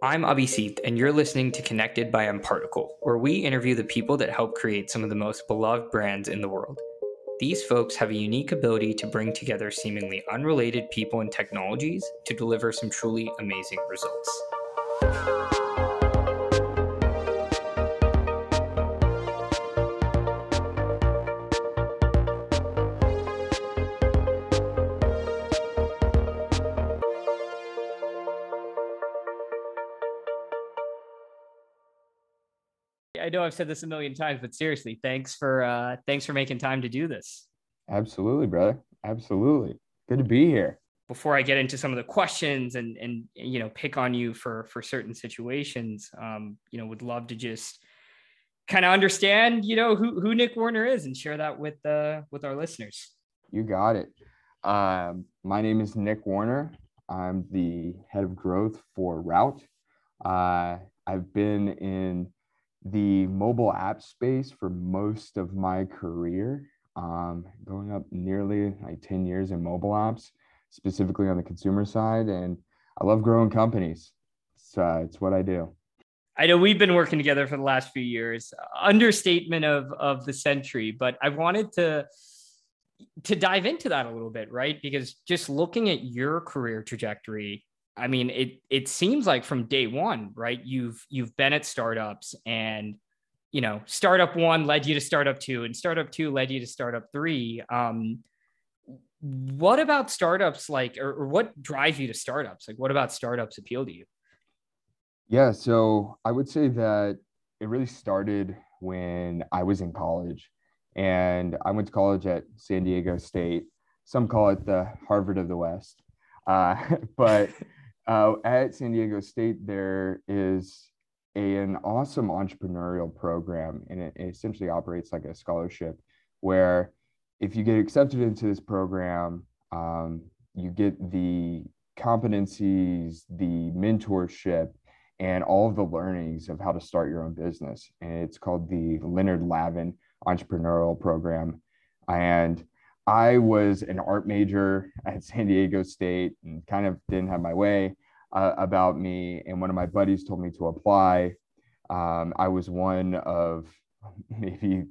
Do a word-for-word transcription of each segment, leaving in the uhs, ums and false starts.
I'm Abhiseeth, and you're listening to Connected by MParticle, where we interview the people that help create some of the most beloved brands in the world. These folks have a unique ability to bring together seemingly unrelated people and technologies to deliver some truly amazing results. I know I've said this a million times, but seriously, thanks for uh, thanks for making time to do this. Absolutely, brother. Absolutely. Good to be here. Before I get into some of the questions and and you know pick on you for for certain situations, um, you know, would love to just kind of understand you know who who Nick Warner is and share that with uh with our listeners. You got it. Um, my name is Nick Warner. I'm the head of growth for Route. Uh, I've been in the mobile app space for most of my career, um, going up nearly like ten years in mobile apps, specifically on the consumer side. And I love growing companies. It's, uh, it's what I do. I know we've been working together for the last few years, understatement of, of the century, but I wanted to, to dive into that a little bit, right? Because just looking at your career trajectory, I mean, it it seems like from day one, right? You've you've been at startups, and you know, startup one led you to startup two, and startup two led you to startup three. Um, what about startups, like, or, or what drive you to startups? Like, what about startups appeal to you? Yeah, so I would say that it really started when I was in college, and I went to college at San Diego State. Some call it the Harvard of the West, uh, but. Uh, at San Diego State, there is a, an awesome entrepreneurial program, and it, it essentially operates like a scholarship where if you get accepted into this program, um, you get the competencies, the mentorship, and all of the learnings of how to start your own business. And it's called the Leonard Lavin Entrepreneurial Program. And I was an art major at San Diego State and kind of didn't have my way uh, about me. And one of my buddies told me to apply. Um, I was one of maybe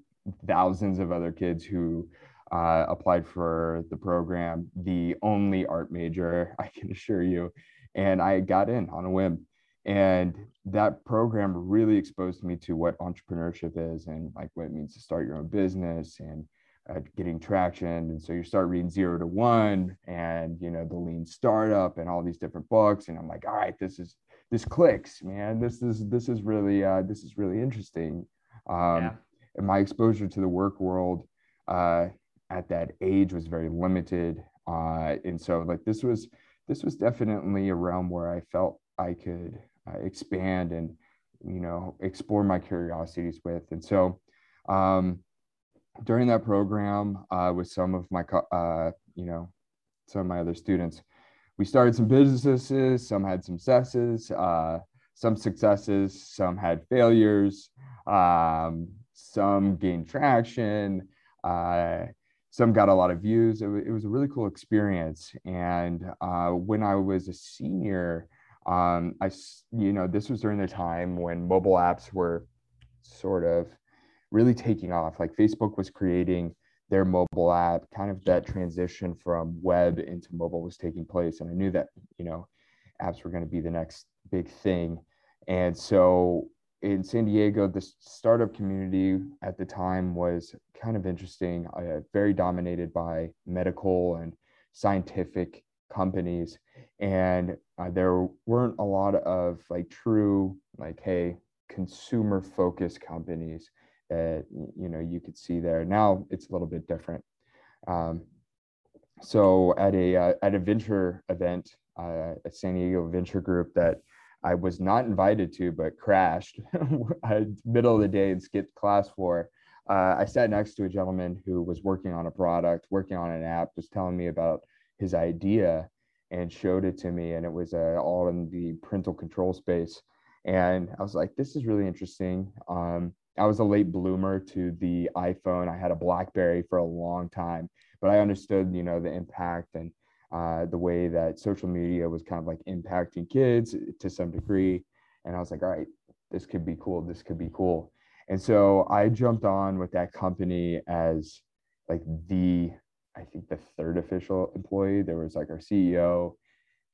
thousands of other kids who uh, applied for the program, the only art major, I can assure you. And I got in on a whim. And that program really exposed me to what entrepreneurship is and like what it means to start your own business and Uh, getting traction. And so you start reading Zero to One and, you know, the Lean Startup and all these different books. And I'm like, all right, this is, this clicks, man. This is, this is really, uh, this is really interesting. Um, yeah. And my exposure to the work world uh, at that age was very limited. Uh, and so like, this was, this was definitely a realm where I felt I could uh, expand and, you know, explore my curiosities with. And so, um, during that program, uh, with some of my, uh, you know, some of my other students, we started some businesses. Some had some successes, uh, some successes, some had failures, um, some gained traction, uh, some got a lot of views. It, w- it was a really cool experience. And uh, when I was a senior, um, I, you know, this was during the time when mobile apps were sort of really taking off. Like Facebook was creating their mobile app, kind of that transition from web into mobile was taking place. And I knew that, you know, apps were going to be the next big thing. And so in San Diego, the startup community at the time was kind of interesting, uh, very dominated by medical and scientific companies. And uh, there weren't a lot of like true, like, hey, consumer focused companies that, you know, you could see there. Now it's a little bit different. Um, so at a uh, at a venture event, uh, a San Diego venture group that I was not invited to, but crashed middle of the day and skipped class for, uh, I sat next to a gentleman who was working on a product, working on an app, was telling me about his idea and showed it to me. And it was uh, all in the parental control space. And I was like, this is really interesting. Um, I was a late bloomer to the iPhone. I had a BlackBerry for a long time, but I understood, you know, the impact and uh, the way that social media was kind of like impacting kids to some degree. And I was like, all right, this could be cool. This could be cool. And so I jumped on with that company as like the, I think the third official employee. There was like our C E O,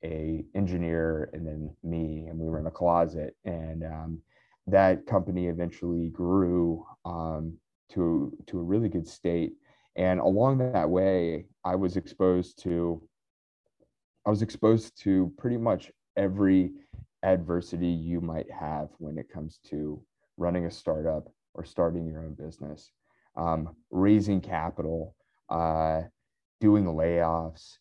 a engineer, and then me, and we were in a closet. And um, that company eventually grew um, to, to a really good state. And along that way, I was exposed to, I was exposed to pretty much every adversity you might have when it comes to running a startup or starting your own business, um, raising capital, uh, doing layoffs,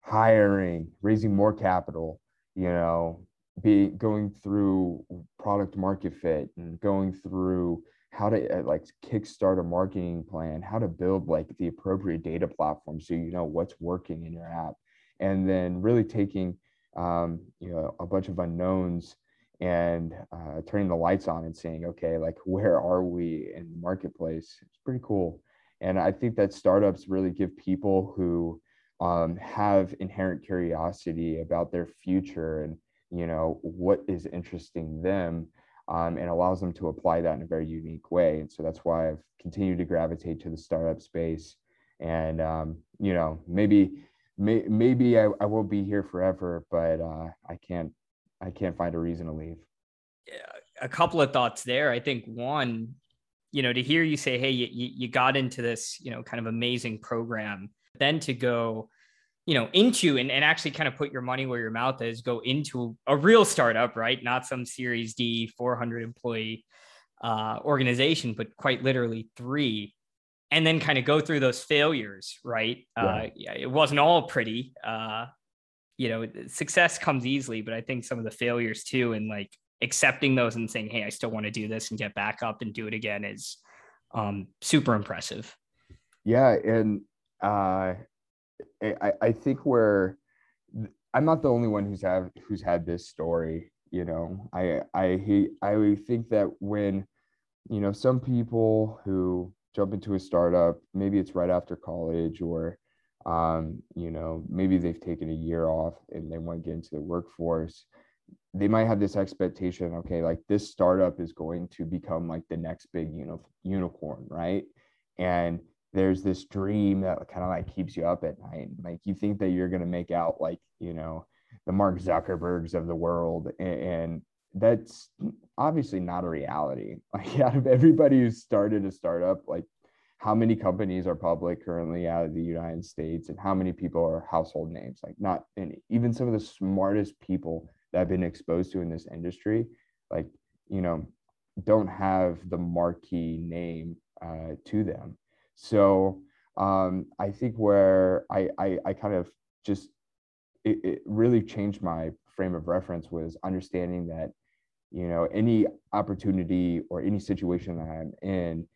hiring, raising more capital, you know, be going through product market fit and going through how to uh, like kickstart a marketing plan, how to build like the appropriate data platform so you know what's working in your app, and then really taking um, you know, a bunch of unknowns and uh, turning the lights on and saying, okay, like where are we in the marketplace? It's pretty cool. And I think that startups really give people who um, have inherent curiosity about their future and, you know, what is interesting them, um, and allows them to apply that in a very unique way. And so that's why I've continued to gravitate to the startup space. And, um, you know, maybe Maybe I, I won't be here forever, but uh, I can't I can't find a reason to leave. A couple of thoughts there. I think one, you know, to hear you say, hey, you, you got into this, you know, kind of amazing program, then to go, you know, into and, and actually kind of put your money where your mouth is, go into a real startup, right? Not some Series D four hundred employee uh, organization, but quite literally three. And then kind of go through those failures, right? Yeah. Uh, yeah, it wasn't all pretty. Uh, you know, success comes easily, but I think some of the failures too, and like accepting those and saying, hey, I still want to do this and get back up and do it again is um, super impressive. Yeah. And uh, I, I think where I'm not the only one who's have, who's had this story, you know, I, I, I think that when, you know, some people who jump into a startup, maybe it's right after college, or, um, you know, maybe they've taken a year off and they want to get into the workforce. They might have this expectation, okay, like this startup is going to become like the next big uni- unicorn, right? And there's this dream that kind of like keeps you up at night. Like you think that you're going to make out like, you know, the Mark Zuckerbergs of the world. And, and that's obviously not a reality. Like out of everybody who started a startup, like how many companies are public currently out of the United States, and how many people are household names? Like not, and even some of the smartest people that I've been exposed to in this industry, like, you know, don't have the marquee name uh, to them. So um, I think where I, I, I kind of just, it, it really changed my frame of reference was understanding that, you know, any opportunity or any situation that I'm in,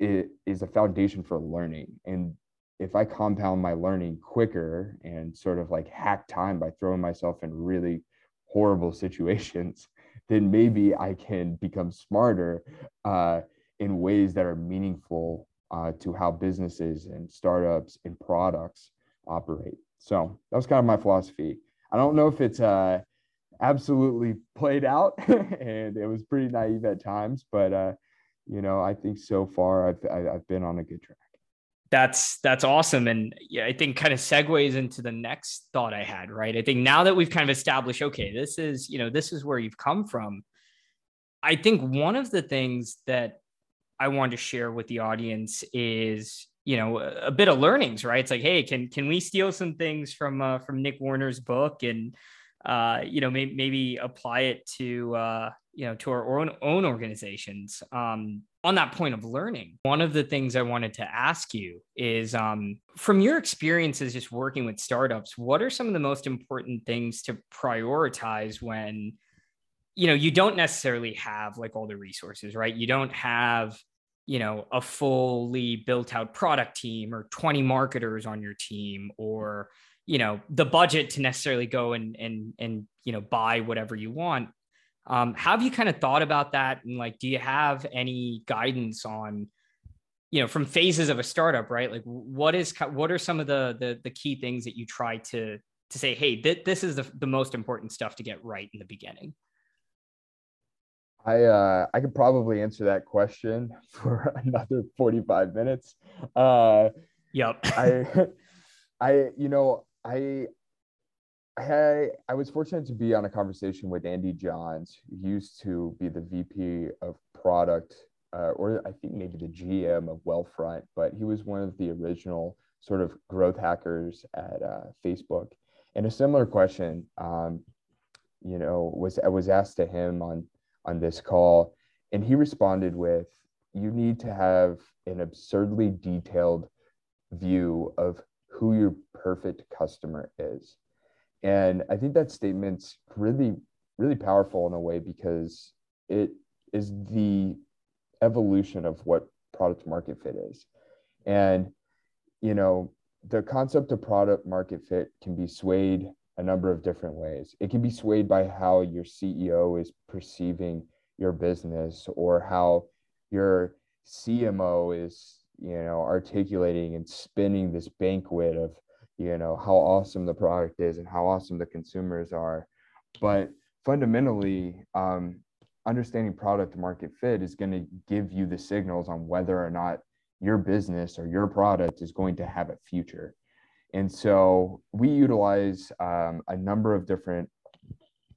it is a foundation for learning. And if I compound my learning quicker and sort of like hack time by throwing myself in really horrible situations, then maybe I can become smarter uh, in ways that are meaningful uh, to how businesses and startups and products operate. So that was kind of my philosophy. I don't know if it's uh, absolutely played out and it was pretty naive at times, but uh, you know, I think so far I've, I've been on a good track. That's, that's awesome. And yeah, I think kind of segues into the next thought I had, right? I think now that we've kind of established, okay, this is, you know, this is where you've come from. I think one of the things that I want to share with the audience is, you know, a bit of learnings, right? It's like, hey, can can we steal some things from uh, from Nick Warner's book and, uh, you know, maybe, maybe apply it to, uh, you know, to our own, own organizations. Um, on that point of learning, one of the things I wanted to ask you is, um, from your experiences just working with startups, what are some of the most important things to prioritize when, you know, you don't necessarily have like all the resources, right? You don't have, you know, a fully built out product team or twenty marketers on your team, or, you know, the budget to necessarily go and, and, and, you know, buy whatever you want. Um, how have you kind of thought about that? And like, do you have any guidance on, you know, from phases of a startup, right? Like what is, what are some of the, the, the key things that you try to, to say, hey, th- this is the, the most important stuff to get right in the beginning? I uh, I could probably answer that question for another forty-five minutes. Uh, yep. I I you know I I I was fortunate to be on a conversation with Andy Johns, who used to be the V P of product, uh, or I think maybe the G M of Wellfront, but he was one of the original sort of growth hackers at uh, Facebook. And a similar question, um, you know, was I was asked to him on. on this call, and he responded with, you need to have an absurdly detailed view of who your perfect customer is. And I think that statement's really, really powerful in a way, because it is the evolution of what product market fit is. And, you know, the concept of product market fit can be swayed a number of different ways. It can be swayed by how your C E O is perceiving your business, or how your C M O is, you know, articulating and spinning this banquet of, you know, how awesome the product is and how awesome the consumers are. But fundamentally, um, understanding product market fit is going to give you the signals on whether or not your business or your product is going to have a future. And so we utilize um, a number of different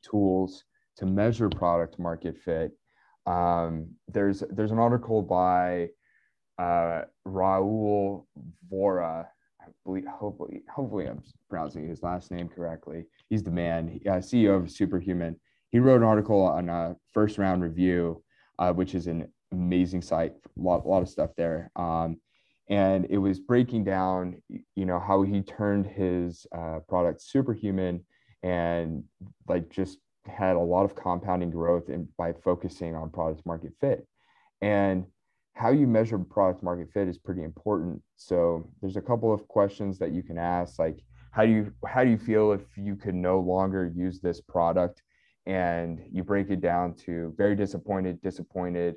tools to measure product market fit. Um, there's there's an article by uh, Raul Vora. I believe, hopefully, hopefully I'm pronouncing his last name correctly. He's the man, uh, C E O of Superhuman. He wrote an article on uh, First Round Review, uh, which is an amazing site. A lot, a lot of stuff there. Um, And it was breaking down, you know, how he turned his uh, product Superhuman, and like just had a lot of compounding growth and by focusing on product market fit. And how you measure product market fit is pretty important. So there's a couple of questions that you can ask, like how do you how do you feel if you could no longer use this product? And you break it down to very disappointed, disappointed,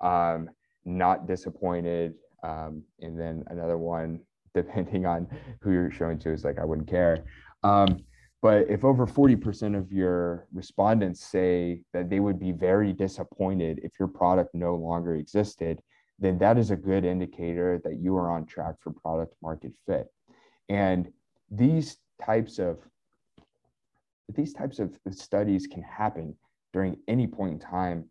um, not disappointed. Um, and then another one, depending on who you're showing to, is like, I wouldn't care. Um, but if over forty percent of your respondents say that they would be very disappointed if your product no longer existed, then that is a good indicator that you are on track for product market fit. And these types of, these types of studies can happen during any point in time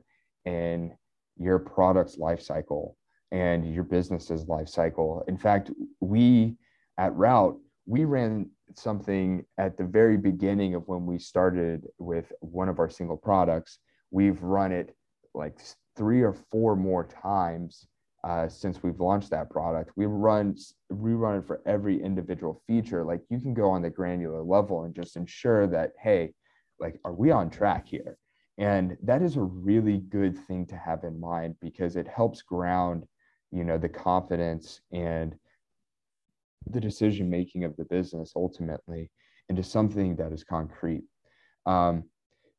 in your product's life cycle and your business's life cycle. In fact, we at Route, we ran something at the very beginning of when we started with one of our single products. We've run it like three or four more times uh, since we've launched that product. We run, we run it for every individual feature. Like you can go on the granular level and just ensure that, hey, like, are we on track here? And that is a really good thing to have in mind, because it helps ground you know, the confidence and the decision-making of the business ultimately into something that is concrete. Um,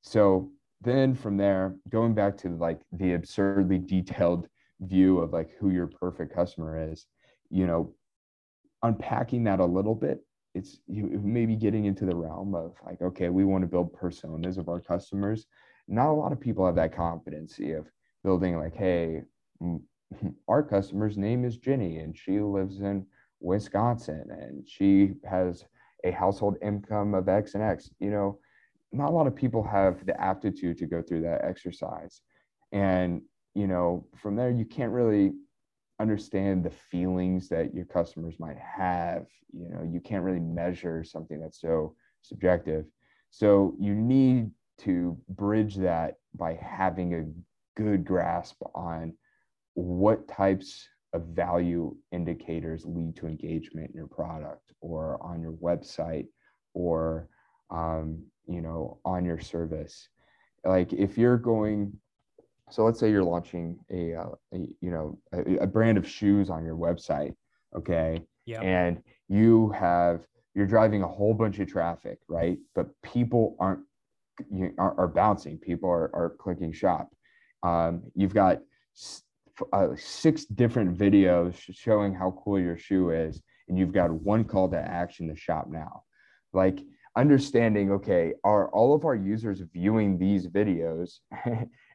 so then from there, going back to like the absurdly detailed view of like who your perfect customer is, you know, unpacking that a little bit, it's you maybe getting into the realm of like, okay, we want to build personas of our customers. Not a lot of people have that competency of building like, hey, our customer's name is Jenny and she lives in Wisconsin and she has a household income of X and X. You know, not a lot of people have the aptitude to go through that exercise. And, you know, from there, you can't really understand the feelings that your customers might have. You know, you can't really measure something that's so subjective. So you need to bridge that by having a good grasp on what types of value indicators lead to engagement in your product or on your website or, um, you know, on your service. Like if you're going, so let's say you're launching a, uh, a you know, a, a brand of shoes on your website, okay? Yep. And you have, you're driving a whole bunch of traffic, right? But people aren't You are, are bouncing. People are, are clicking shop. Um, you've got s uh, six different videos showing how cool your shoe is, and you've got one call to action to shop now. Like understanding, okay, are all of our users viewing these videos?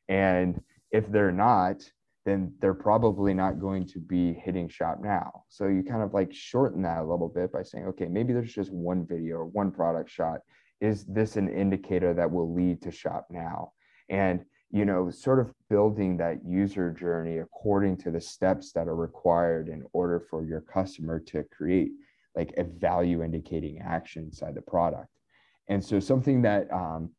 And if they're not, then they're probably not going to be hitting shop now. So you kind of like shorten that a little bit by saying, okay, maybe there's just one video or one product shot. Is this an indicator that will lead to shop now? And, you know, sort of building that user journey according to the steps that are required in order for your customer to create like a value indicating action inside the product. And so something that, um,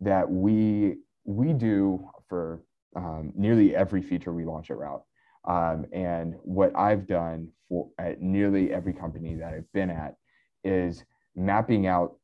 that we, we do for um, nearly every feature we launch at Route. Um, and what I've done for at nearly every company that I've been at is mapping out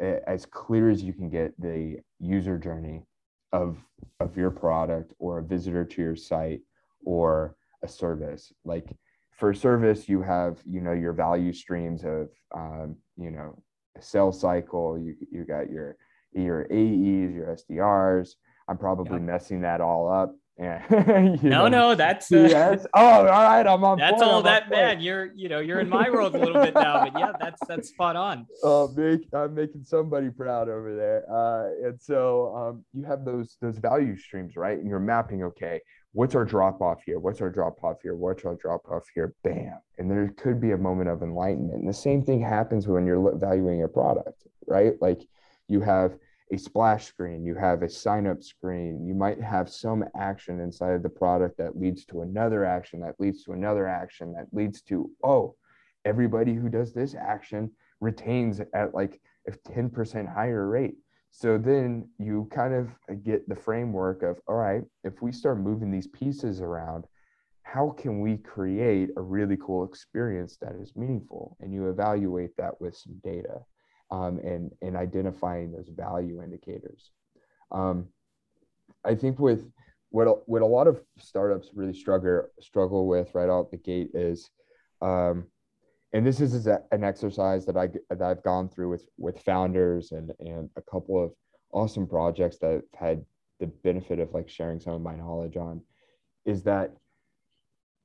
as clear as you can get the user journey of, of your product or a visitor to your site or a service. Like for service, you have, you know, your value streams of, um, you know, a sales cycle, you, you got your, your A Es, your S D Rs. I'm probably yeah. messing that all up. Yeah. no, know. no, that's uh, yes. Oh, all right. I'm on. That's point, all I'm that man. You're, you know, you're in my world a little bit now, but yeah, that's that's spot on. Oh, make, I'm making somebody proud over there. Uh, and so um, you have those those value streams, right? And you're mapping. Okay, what's our drop off here? What's our drop off here? What's our drop off here? Bam. And there could be a moment of enlightenment. And the same thing happens when you're valuing a product, right? Like you have a splash screen, you have a sign-up screen, you might have some action inside of the product that leads to another action, that leads to another action, that leads to, oh, everybody who does this action retains at like a ten percent higher rate. So then you kind of get the framework of, all right, if we start moving these pieces around, how can we create a really cool experience that is meaningful? And you evaluate that with some data. Um, and, and identifying those value indicators. Um, I think with what, what a lot of startups really struggle, struggle with right out the gate is, um, and this is, is a, an exercise that, I, that I've gone through with, with founders and, and a couple of awesome projects that I've had the benefit of like sharing some of my knowledge on, is that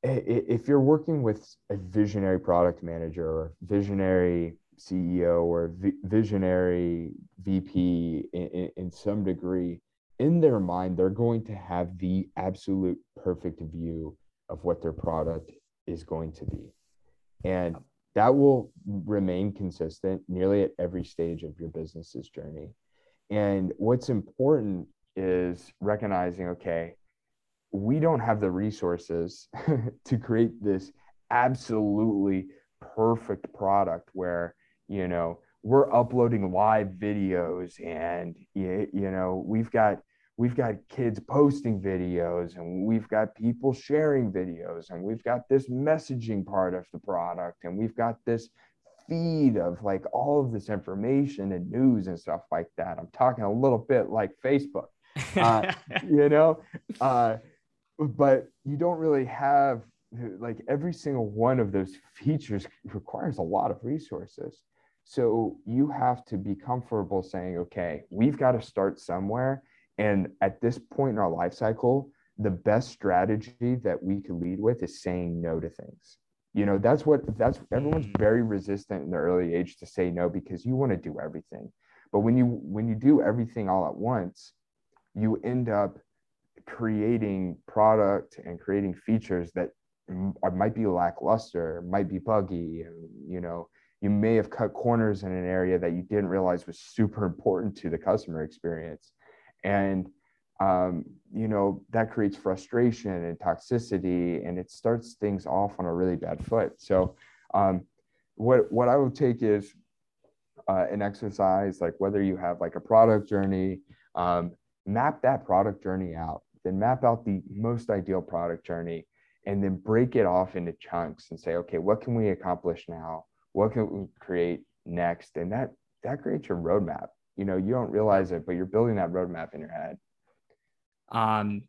if you're working with a visionary product manager or visionary C E O or visionary V P in, in some degree, in their mind, they're going to have the absolute perfect view of what their product is going to be. And that will remain consistent nearly at every stage of your business's journey. And what's important is recognizing, okay, we don't have the resources to create this absolutely perfect product where, you know, we're uploading live videos and, you know, we've got, we've got kids posting videos and we've got people sharing videos and we've got this messaging part of the product and we've got this feed of like all of this information and news and stuff like that. I'm talking a little bit like Facebook, uh, you know, uh, but you don't really have like every single one of those features requires a lot of resources. So you have to be comfortable saying, okay, we've got to start somewhere. And at this point in our life cycle, the best strategy that we can lead with is saying no to things. You know, that's what, that's, everyone's very resistant in the early age to say no, because you want to do everything. But when you, when you do everything all at once, you end up creating product and creating features that might be lackluster, might be buggy, you know, you may have cut corners in an area that you didn't realize was super important to the customer experience. And, um, you know, that creates frustration and toxicity, and it starts things off on a really bad foot. So um, what, what I would take is uh, an exercise, like whether you have like a product journey, um, map that product journey out, then map out the most ideal product journey, and then break it off into chunks and say, okay, what can we accomplish now? What can we create next? And that that creates your roadmap. You know, you don't realize it, but you're building that roadmap in your head. Um,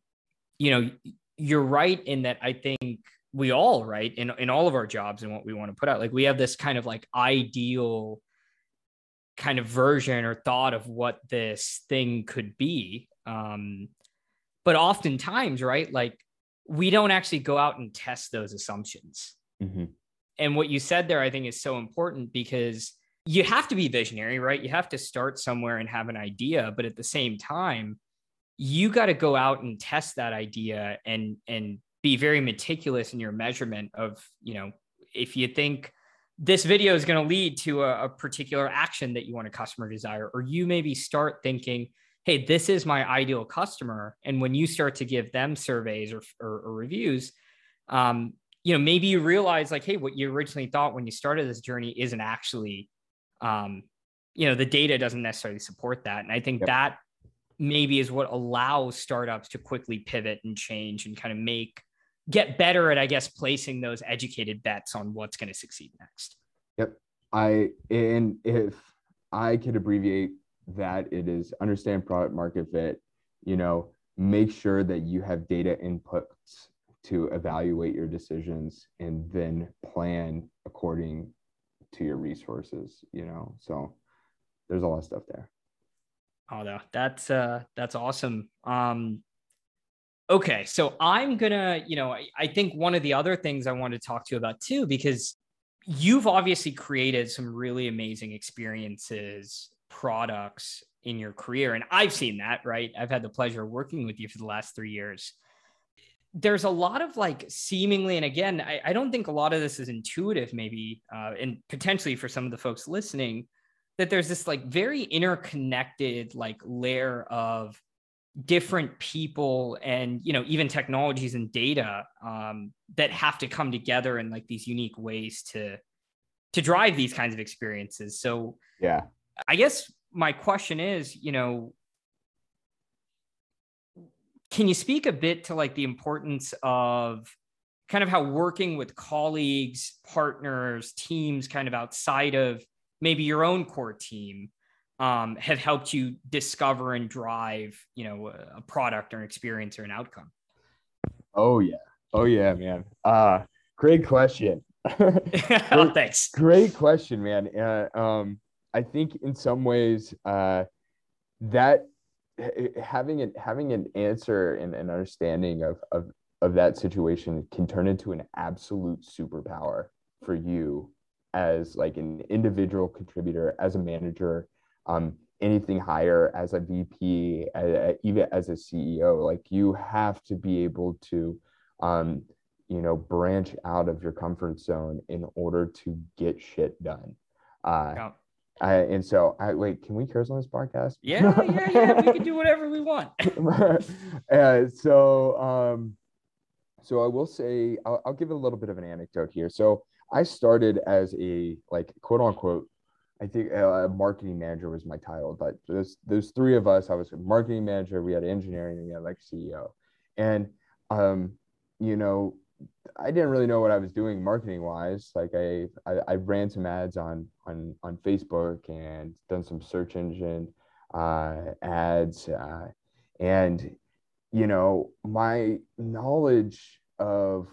you know, you're right in that. I think we all, right, in in all of our jobs and what we want to put out, like we have this kind of like ideal kind of version or thought of what this thing could be. Um, but oftentimes, right, like we don't actually go out and test those assumptions. Mm-hmm. And what you said there, I think, is so important because you have to be visionary, right? You have to start somewhere and have an idea, but at the same time, you got to go out and test that idea and and be very meticulous in your measurement of, you know, if you think this video is going to lead to a, a particular action that you want a customer desire, or you maybe start thinking, hey, this is my ideal customer. And when you start to give them surveys or, or, or reviews, um, you know, maybe you realize like, hey, what you originally thought when you started this journey isn't actually, um, you know, the data doesn't necessarily support that. And I think yep. that maybe is what allows startups to quickly pivot and change and kind of make, get better at, I guess, placing those educated bets on what's going to succeed next. Yep. I, and if I could abbreviate that, it is understand product market fit, you know, make sure that you have data inputs to evaluate your decisions and then plan according to your resources, you know, so there's a lot of stuff there. Oh, no, that's, uh, that's awesome. Um, Okay, so I'm gonna, you know, I, I think one of the other things I want to talk to you about too, because you've obviously created some really amazing experiences, products in your career. And I've seen that, right? I've had the pleasure of working with you for the last three years. There's a lot of like seemingly, and again, I, I don't think a lot of this is intuitive maybe, uh, and potentially for some of the folks listening, that there's this like very interconnected like layer of different people and, you know, even technologies and data um, that have to come together in like these unique ways to, to drive these kinds of experiences. So yeah, I guess my question is, you know, can you speak a bit to like the importance of kind of how working with colleagues, partners, teams kind of outside of maybe your own core team Um, have helped you discover and drive, you know, a product or an experience or an outcome? Oh, yeah. Oh, yeah, man. Uh, great question. great, oh, thanks. Great question, man. Uh, um, I think in some ways uh, that having, a, having an answer and an understanding of, of, of that situation can turn into an absolute superpower for you as like an individual contributor, as a manager, Um, anything higher, as a V P, uh, even as a C E O, like you have to be able to, um, you know, branch out of your comfort zone in order to get shit done. Uh, yeah. I, and so I wait, can we curse on this podcast? Yeah, yeah, yeah. We can do whatever we want. uh, so, um, so I will say, I'll, I'll give a little bit of an anecdote here. So I started as a like quote unquote, I think a uh, marketing manager was my title, but those, those three of us, I was a marketing manager, we had engineering, and we had like C E O. And, um, you know, I didn't really know what I was doing marketing wise. Like I, I, I ran some ads on, on, on Facebook and done some search engine uh, ads. Uh, and, you know, my knowledge of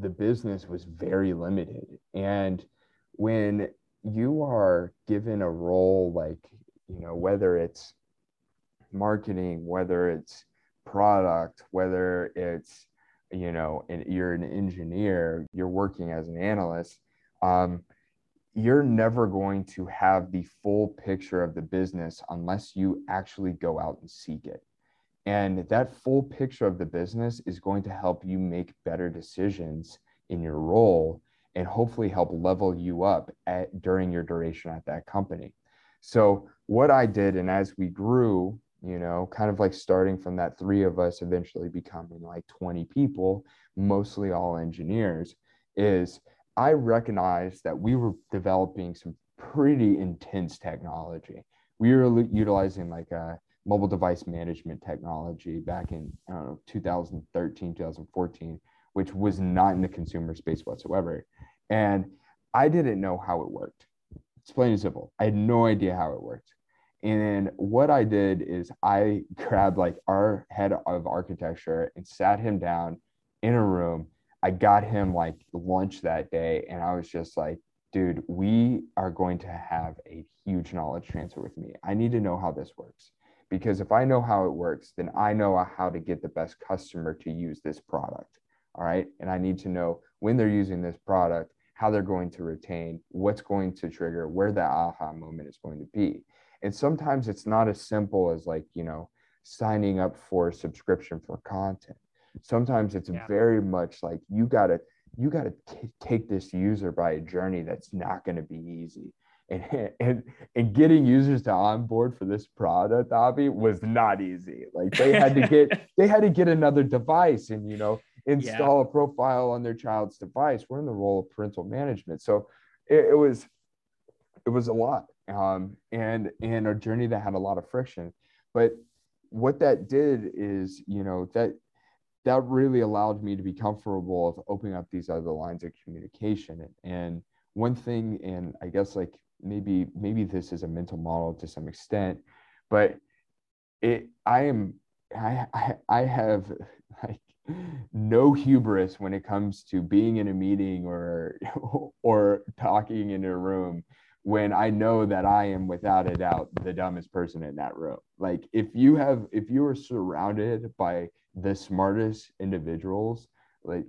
the business was very limited. And when you are given a role like, you know, whether it's marketing, whether it's product, whether it's, you know, and you're an engineer, you're working as an analyst, um, you're never going to have the full picture of the business unless you actually go out and seek it. And that full picture of the business is going to help you make better decisions in your role and hopefully help level you up at, during your duration at that company. So what I did, and as we grew, you know, kind of like starting from that three of us eventually becoming like twenty people, mostly all engineers, is I recognized that we were developing some pretty intense technology. We were utilizing like a mobile device management technology back in, I don't know, two thousand thirteen, two thousand fourteen, which was not in the consumer space whatsoever. And I didn't know how it worked. It's plain and simple. I had no idea how it worked. And what I did is I grabbed like our head of architecture and sat him down in a room. I got him like lunch that day. And I was just like, dude, we are going to have a huge knowledge transfer with me. I need to know how this works. Because if I know how it works, then I know how to get the best customer to use this product. All right. And I need to know when they're using this product, how they're going to retain, what's going to trigger, where that aha moment is going to be. And sometimes it's not as simple as like, you know, signing up for a subscription for content. Sometimes it's yeah. very much like you got to you got to take this user by a journey that's not going to be easy. And, and and getting users to onboard for this product, Abhi, was not easy. Like they had to get they had to get another device and, you know, install yeah. a profile on their child's device. We're in the role of parental management. So it, it was it was a lot um, and and a journey that had a lot of friction. But what that did is, you know, that that really allowed me to be comfortable of opening up these other lines of communication. And one thing, and I guess like maybe maybe this is a mental model to some extent, but it I am I I, I have like no hubris when it comes to being in a meeting or or talking in a room when I know that I am without a doubt the dumbest person in that room. Like if you have if you are surrounded by the smartest individuals, like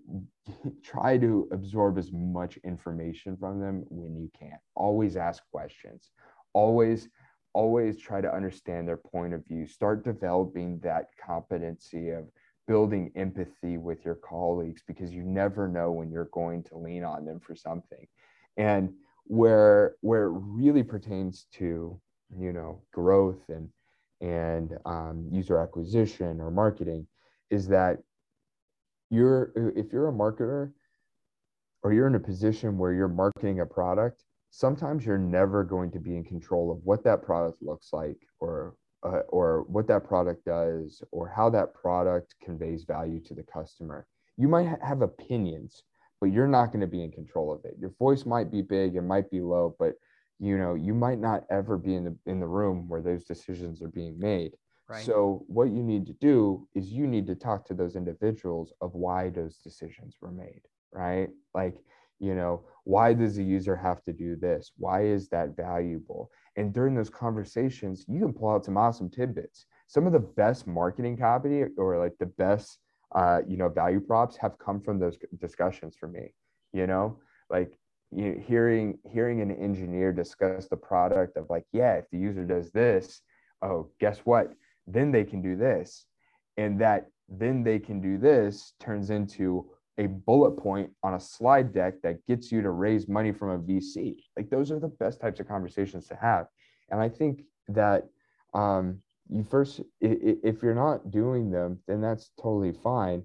try to absorb as much information from them when you can. Always ask questions, always, always try to understand their point of view. Start developing that competency of building empathy with your colleagues, because you never know when you're going to lean on them for something. And where, where it really pertains to, you know, growth and, and um, user acquisition or marketing is that You're, if you're a marketer or you're in a position where you're marketing a product, sometimes you're never going to be in control of what that product looks like or, uh, or what that product does or how that product conveys value to the customer. You might ha- have opinions, but you're not going to be in control of it. Your voice might be big, it might be low, but you know, you might not ever be in the, in the room where those decisions are being made. Right. So what you need to do is you need to talk to those individuals of why those decisions were made, right? Like, you know, why does the user have to do this? Why is that valuable? And during those conversations, you can pull out some awesome tidbits. Some of the best marketing copy or like the best, uh, you know, value props have come from those discussions for me, you know, like you, hearing, hearing an engineer discuss the product of like, yeah, if the user does this, oh, guess what? Then they can do this. And that then they can do this turns into a bullet point on a slide deck that gets you to raise money from a V C. Like those are the best types of conversations to have. And I think that um, you first, if you're not doing them, then that's totally fine.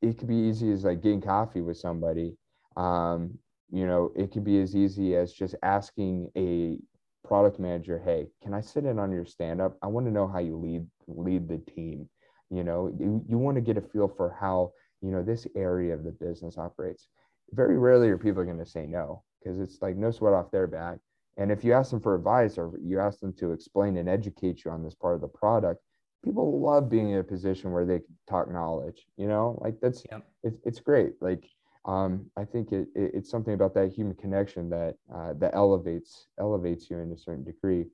It could be easy as like getting coffee with somebody. Um, you know, it could be as easy as just asking a product manager, hey, can I sit in on your stand-up? I want to know how you lead lead the team. You know, you, you want to get a feel for how, you know, this area of the business operates. Very rarely are people going to say no, because it's like no sweat off their back. And if you ask them for advice or you ask them to explain and educate you on this part of the product, people love being in a position where they can talk knowledge, you know, like that's, yep. it's, it's great. Like, Um, I think it, it, it's something about that human connection that uh, that elevates elevates you in a certain degree.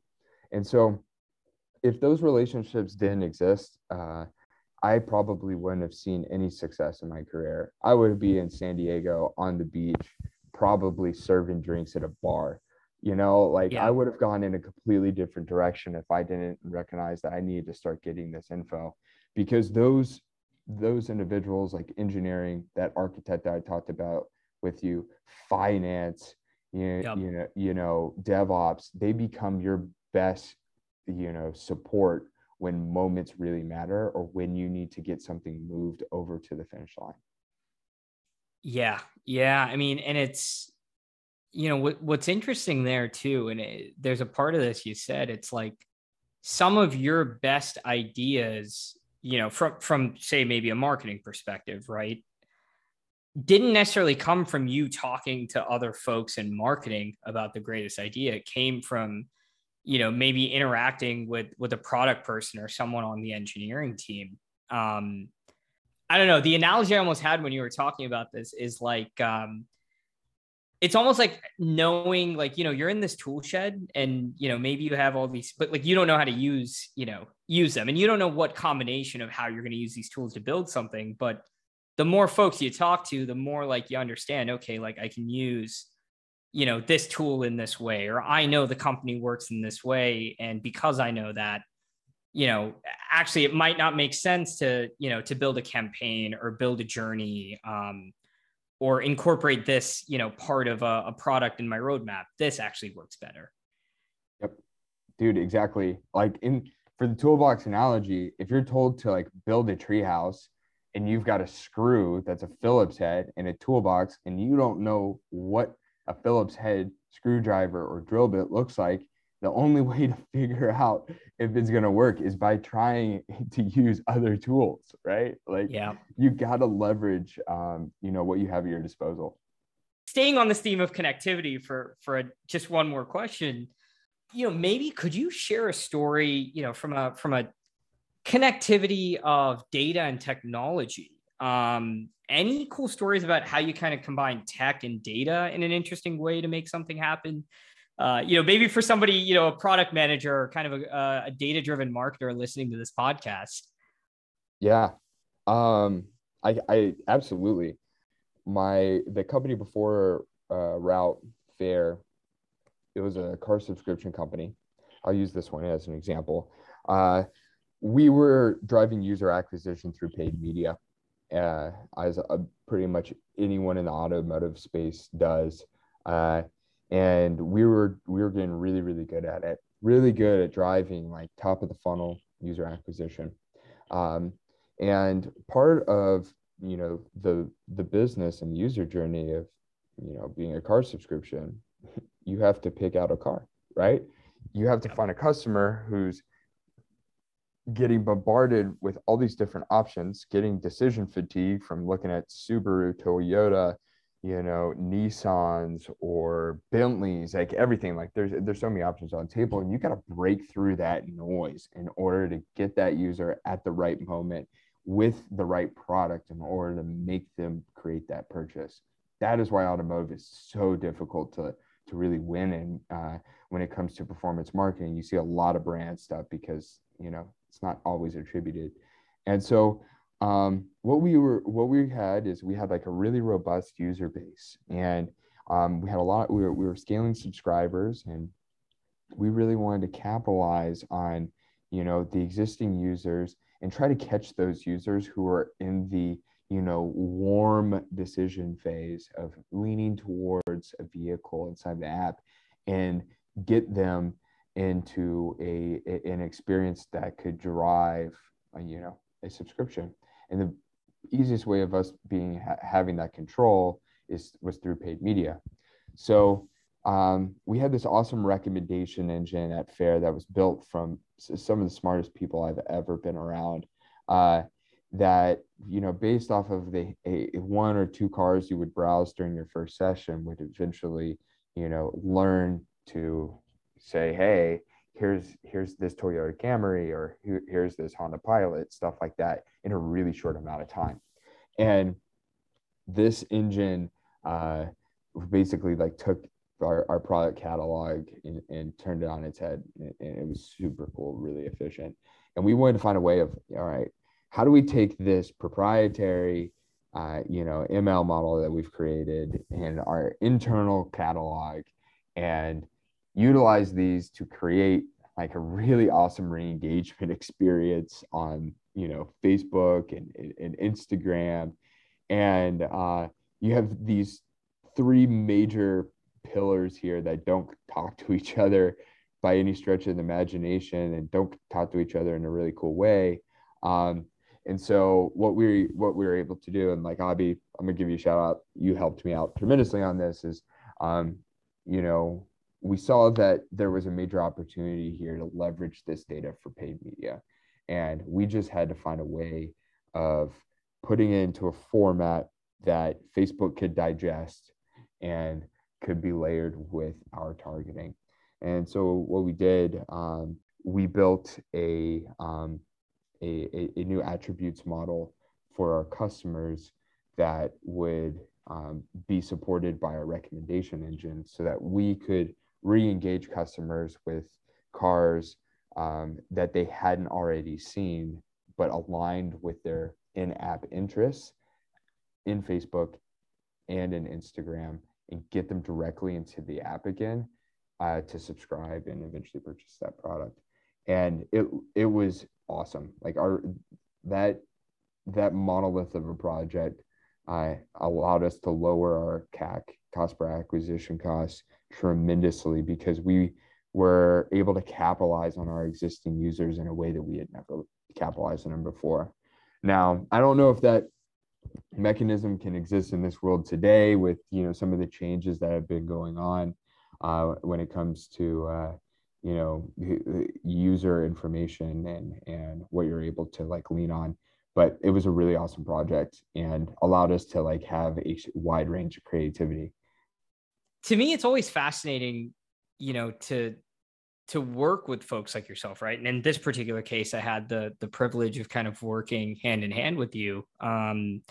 And so if those relationships didn't exist, uh, I probably wouldn't have seen any success in my career. I would be in San Diego on the beach, probably serving drinks at a bar. You know, like yeah. I would have gone in a completely different direction if I didn't recognize that I needed to start getting this info, because those those individuals like engineering, that architect that I talked about with you, finance, you, yep. you know, you know, DevOps, they become your best, you know, support when moments really matter or when you need to get something moved over to the finish line. Yeah. Yeah. I mean, and it's, you know, what, what's interesting there too. And it, there's a part of this, you said, it's like some of your best ideas, you know, from, from say maybe a marketing perspective, right, didn't necessarily come from you talking to other folks in marketing about the greatest idea. It came from, you know, maybe interacting with, with a product person or someone on the engineering team. Um, I don't know. The analogy I almost had when you were talking about this is like, um, it's almost like knowing, like, you know, you're in this tool shed and, you know, maybe you have all these, but like, you don't know how to use, you know, use them. And you don't know what combination of how you're going to use these tools to build something, but the more folks you talk to, the more like you understand, okay, like I can use, you know, this tool in this way, or I know the company works in this way. And because I know that, you know, actually it might not make sense to, you know, to build a campaign or build a journey, um, or incorporate this, you know, part of a, a product in my roadmap. This actually works better. Yep. Dude, exactly. Like in, for the toolbox analogy, if you're told to like build a treehouse, and you've got a screw that's a Phillips head in a toolbox, and you don't know what a Phillips head screwdriver or drill bit looks like, the only way to figure out if it's going to work is by trying to use other tools, right? Like, yeah, you got to leverage, um, you know, what you have at your disposal. Staying on this theme of connectivity for, for a, just one more question, you know, maybe could you share a story, you know, from a, from a, connectivity of data and technology. Um, any cool stories about how you kind of combine tech and data in an interesting way to make something happen? Uh, you know, maybe for somebody, you know, a product manager or kind of a, a data-driven marketer listening to this podcast. Yeah, um, I, I absolutely. My the company before uh, Route, FAIR, it was a car subscription company. I'll use this one as an example. Uh, We were driving user acquisition through paid media, uh, as uh, pretty much anyone in the automotive space does. Uh, and we were we were getting really, really good at it, really good at driving like top of the funnel user acquisition. Um, and part of, you know, the the business and user journey of, you know, being a car subscription, you have to pick out a car, right? You have to find a customer who's getting bombarded with all these different options, getting decision fatigue from looking at Subaru, Toyota, you know, Nissans or Bentleys, like everything. Like there's, there's so many options on the table, and you got to break through that noise in order to get that user at the right moment with the right product in order to make them create that purchase. That is why automotive is so difficult to, to really win. And uh, when it comes to performance marketing, you see a lot of brand stuff because, you know, it's not always attributed. And so um, what we were, what we had is we had like a really robust user base, and um, we had a lot, we were, we were scaling subscribers, and we really wanted to capitalize on, you know, the existing users and try to catch those users who are in the, you know, warm decision phase of leaning towards a vehicle inside the app, and get them into a, a an experience that could drive a, you know, a subscription. And the easiest way of us being ha- having that control is was through paid media. So um, we had this awesome recommendation engine at FAIR that was built from some of the smartest people I've ever been around. Uh, that, you know, based off of the a, a one or two cars you would browse during your first session, would eventually, you know, learn to say, hey, here's here's this Toyota Camry, or here, here's this Honda Pilot, stuff like that, in a really short amount of time. And this engine uh, basically like took our, our product catalog and, and turned it on its head, and it was super cool, really efficient. And we wanted to find a way of, all right, how do we take this proprietary uh, you know, M L model that we've created and our internal catalog, and utilize these to create like a really awesome re-engagement experience on, you know, Facebook and, and Instagram. And uh, you have these three major pillars here that don't talk to each other by any stretch of the imagination, and don't talk to each other in a really cool way. Um, and so what we what we were able to do, and like Abhi, I'm gonna give you a shout out, you helped me out tremendously on this, is, um, you know, we saw that there was a major opportunity here to leverage this data for paid media. And we just had to find a way of putting it into a format that Facebook could digest and could be layered with our targeting. And so what we did, um, we built a, um, a, a new attributes model for our customers that would um, be supported by our recommendation engine, so that we could re-engage customers with cars um, that they hadn't already seen, but aligned with their in-app interests in Facebook and in Instagram, and get them directly into the app again uh, to subscribe and eventually purchase that product. And it it was awesome. Like our that that monolith of a project uh, allowed us to lower our C A C, cost per acquisition costs, tremendously, because we were able to capitalize on our existing users in a way that we had never capitalized on them before. Now, I don't know if that mechanism can exist in this world today with, you know, some of the changes that have been going on uh, when it comes to, uh, you know, user information and, and what you're able to like lean on. But it was a really awesome project and allowed us to like have a wide range of creativity. To me, it's always fascinating, you know, to to work with folks like yourself, right? And in this particular case, I had the the privilege of kind of working hand in hand with you. Um,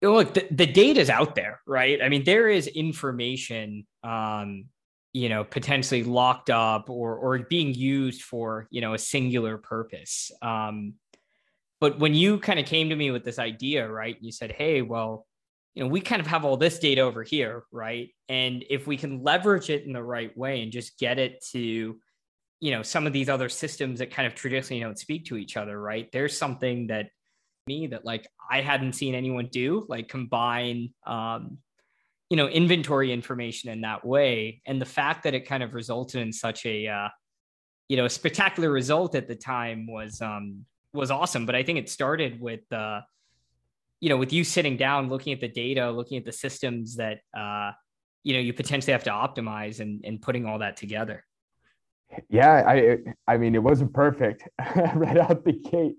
look, the, the data is out there, right? I mean, there is information, um, you know, potentially locked up or or being used for, you know, a singular purpose. Um, but when you kind of came to me with this idea, right? You said, hey, well, you know, we kind of have all this data over here, right? And if we can leverage it in the right way and just get it to, you know, some of these other systems that kind of traditionally don't speak to each other, right? There's something that me that like I hadn't seen anyone do, like combine, um, you know, inventory information in that way. And the fact that it kind of resulted in such a, uh, you know, a spectacular result at the time was um, was awesome. But I think it started with uh, you know, with you sitting down, looking at the data, looking at the systems that, uh, you know, you potentially have to optimize and, and putting all that together. Yeah. I, I mean, it wasn't perfect right out the gate.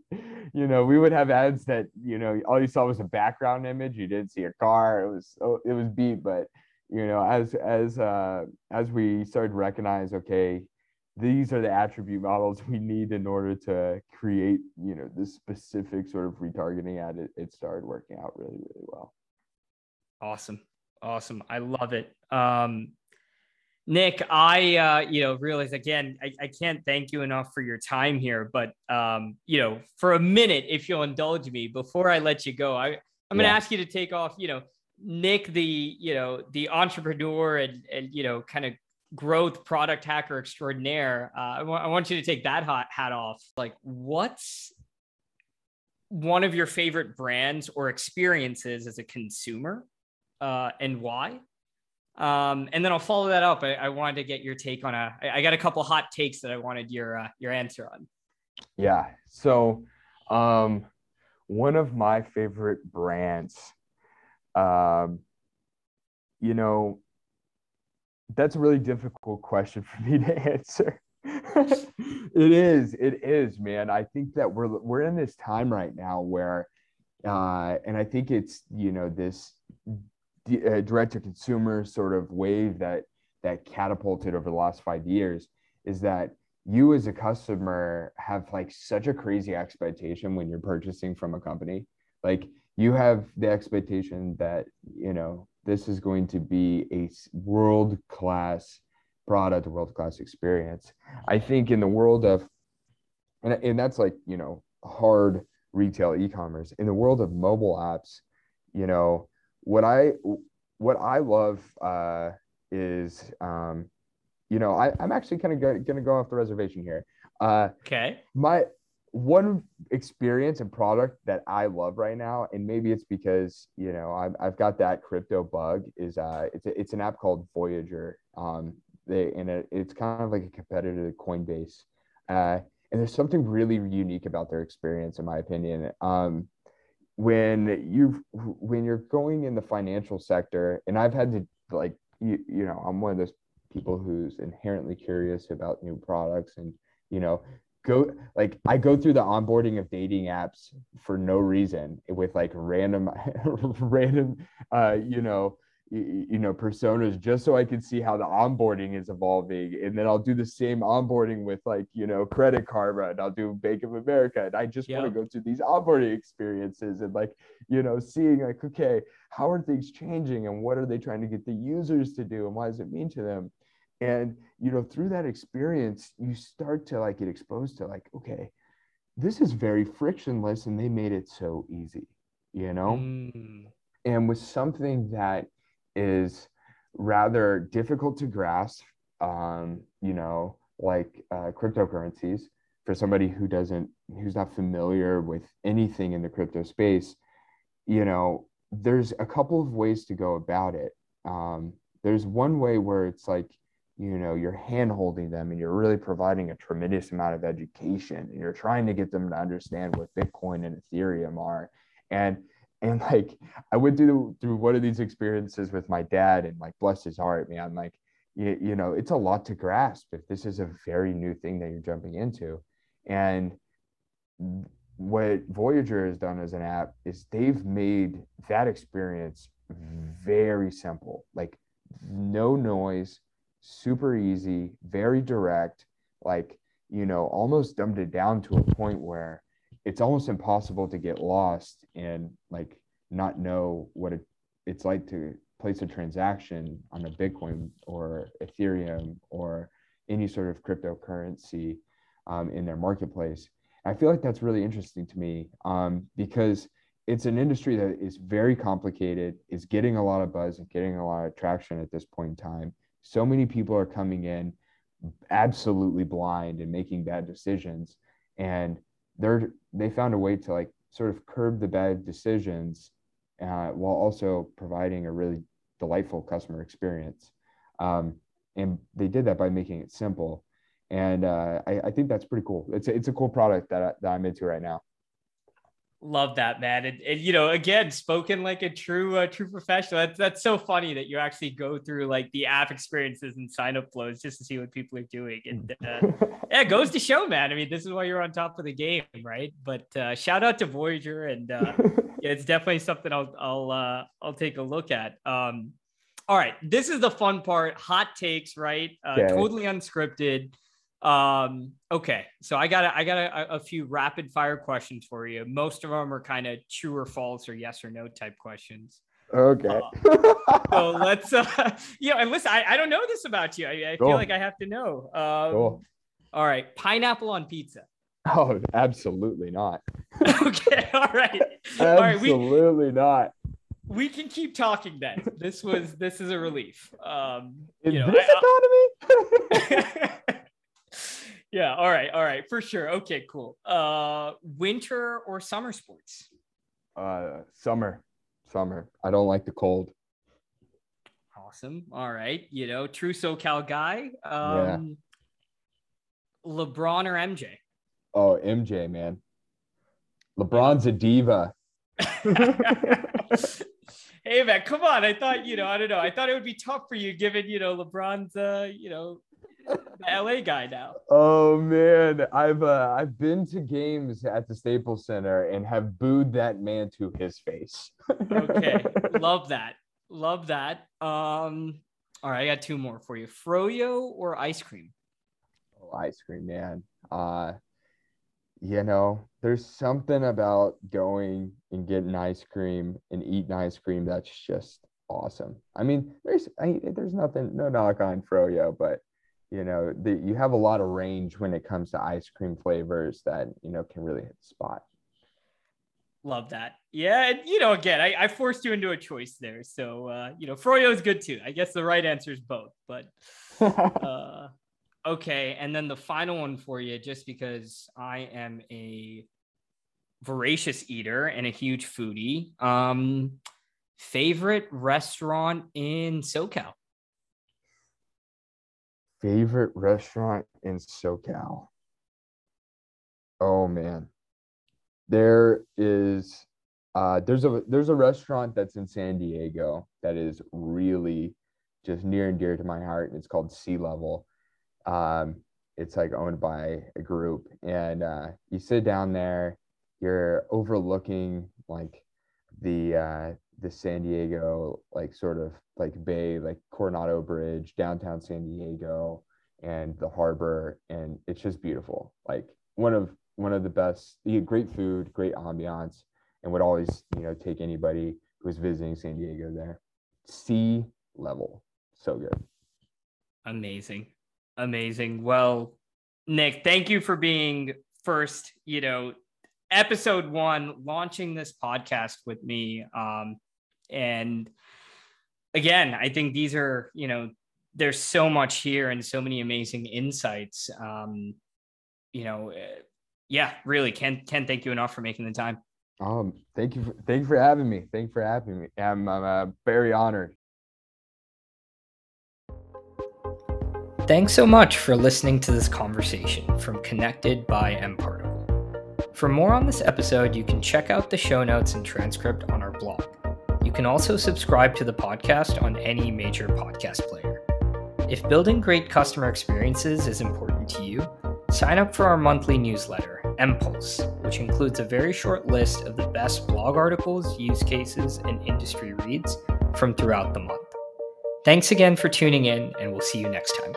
You know, we would have ads that, you know, all you saw was a background image. You didn't see a car. It was, it was beat, but you know, as, as, uh, as we started to recognize, okay, these are the attribute models we need in order to create, you know, this specific sort of retargeting ad. It, it started working out really, really well. Awesome. Awesome. I love it. Um, Nick, I, uh, you know, realize again, I, I can't thank you enough for your time here, but, um, you know, for a minute, if you'll indulge me before I let you go, I, I'm yeah. going to ask you to take off, you know, Nick, the, you know, the entrepreneur and, and, you know, kind of growth product hacker extraordinaire. Uh, I, w- I want you to take that hot hat off. Like, what's one of your favorite brands or experiences as a consumer, uh, and why? Um, and then I'll follow that up. I, I wanted to get your take on a. I, I got a couple hot takes that I wanted your uh, your answer on. Yeah. So, um, one of my favorite brands, um, you know. That's a really difficult question for me to answer. It is, it is, man. I think that we're we're in this time right now where, uh, and I think it's, you know, this d- uh, direct-to-consumer sort of wave that that catapulted over the last five years is that you as a customer have like such a crazy expectation when you're purchasing from a company. Like you have the expectation that, you know, this is going to be a world-class product, a world-class experience. I think in the world of, and, and that's like, you know, hard retail e-commerce. In the world of mobile apps, you know, what I, what I love uh, is, um, you know, I, I'm actually kind of going to go off the reservation here. Uh, okay. My one experience and product that I love right now, and maybe it's because, you know, I've, I've got that crypto bug, is uh it's a, it's an app called Voyager. Um, they and it, it's kind of like a competitor to Coinbase, uh, and there's something really unique about their experience, in my opinion. Um, when you when you're going in the financial sector, and I've had to like you you know I'm one of those people who's inherently curious about new products, and you know. Go like I go through the onboarding of dating apps for no reason with like random, random, uh, you know, you, you know, personas just so I can see how the onboarding is evolving, and then I'll do the same onboarding with like you know Credit Karma, and I'll do Bank of America, and I just yeah. want to go through these onboarding experiences and like you know seeing like okay how are things changing and what are they trying to get the users to do and what does it mean to them. And, you know, through that experience, you start to like get exposed to like, okay, this is very frictionless and they made it so easy. you know? Mm. And with something that is rather difficult to grasp, um, you know, like uh, cryptocurrencies, for somebody who doesn't, who's not familiar with anything in the crypto space, you know, there's a couple of ways to go about it. Um, there's one way where it's like, you know, you're hand-holding them and you're really providing a tremendous amount of education and you're trying to get them to understand what Bitcoin and Ethereum are. And, and like, I went through, through one of these experiences with my dad, and like, bless his heart, man, like, you, you know, it's a lot to grasp if this is a very new thing that you're jumping into. And what Voyager has done as an app is they've made that experience very simple, like no noise, super easy, very direct, like, you know, almost dumbed it down to a point where it's almost impossible to get lost and like not know what it, it's like to place a transaction on a Bitcoin or Ethereum or any sort of cryptocurrency um, in their marketplace. I feel like that's really interesting to me um, because it's an industry that is very complicated, is getting a lot of buzz and getting a lot of traction at this point in time. So many people are coming in absolutely blind and making bad decisions, and they're they found a way to like sort of curb the bad decisions uh, while also providing a really delightful customer experience. Um, and they did that by making it simple. And uh, I, I think that's pretty cool. It's a, it's a cool product that, I, that I'm into right now. Love that, man. And, and, you know, again, spoken like a true, uh, true professional. That's, that's so funny that you actually go through like the app experiences and sign up flows just to see what people are doing. And uh, yeah, it goes to show, man. I mean, this is why you're on top of the game, right? But uh, shout out to Voyager, and uh, yeah, it's definitely something I'll, I'll, uh, I'll take a look at. Um, all right, this is the fun part. Hot takes, right? Uh, yeah. Totally unscripted. Um, okay. So I got, a, I got a, a few rapid fire questions for you. Most of them are kind of true or false or yes or no type questions. Okay. Uh, so let's, uh, you know, and listen, I, I don't know this about you. I, I cool. feel like I have to know. Um, cool. All right. Pineapple on pizza. Oh, absolutely not. Okay. All right. Absolutely all right, we, not. We can keep talking then. This was, this is a relief. Um, in you know, this I, economy? Yeah. All right. All right. For sure. Okay, cool. Uh, winter or summer sports? Uh, summer, summer. I don't like the cold. Awesome. All right. You know, true SoCal guy. Um, yeah. LeBron or M J? Oh, M J, man. LeBron's a diva. Hey, man, come on. I thought, you know, I don't know. I thought it would be tough for you given, you know, LeBron's, uh, you know, the L A guy now. Oh man, I've uh, I've been to games at the Staples Center and have booed that man to his face. Okay, love that, love that. Um, all right, I got two more for you. Froyo or ice cream? Oh, ice cream, man. Uh, you know, there's something about going and getting ice cream and eating ice cream that's just awesome. I mean, there's I, there's nothing, no knock on Froyo, but you know, the, you have a lot of range when it comes to ice cream flavors that, you know, can really hit the spot. Love that. Yeah. And, you know, again, I, I forced you into a choice there. So, uh, you know, Froyo is good too. I guess the right answer is both, but uh, okay. And then the final one for you, just because I am a voracious eater and a huge foodie, um, favorite restaurant in SoCal? Favorite restaurant in SoCal? Oh man, there is uh, there's a there's a restaurant that's in San Diego that is really just near and dear to my heart, and it's called Sea Level. Um, it's like owned by a group, and uh, you sit down there, you're overlooking like the uh, the San Diego like sort of like bay, like Coronado Bridge, downtown San Diego, and the harbor, and it's just beautiful. Like one of one of the best. You get great food, great ambiance, and would always, you know, take anybody who's visiting San Diego there. Sea Level, so good. Amazing, amazing. Well, Nick, thank you for being first, you know, episode one, launching this podcast with me. Um, and again, I think these are, you know, there's so much here and so many amazing insights. Um, you know, yeah, really can't, can't thank you enough for making the time. Um, thank you. For, thank you for having me. Thank you for having me. I'm, I'm uh, very honored. Thanks so much for listening to this conversation from Connected by MParticle. For more on this episode, you can check out the show notes and transcript on our blog. You can also subscribe to the podcast on any major podcast player. If building great customer experiences is important to you, sign up for our monthly newsletter, M Pulse, which includes a very short list of the best blog articles, use cases, and industry reads from throughout the month. Thanks again for tuning in, and we'll see you next time.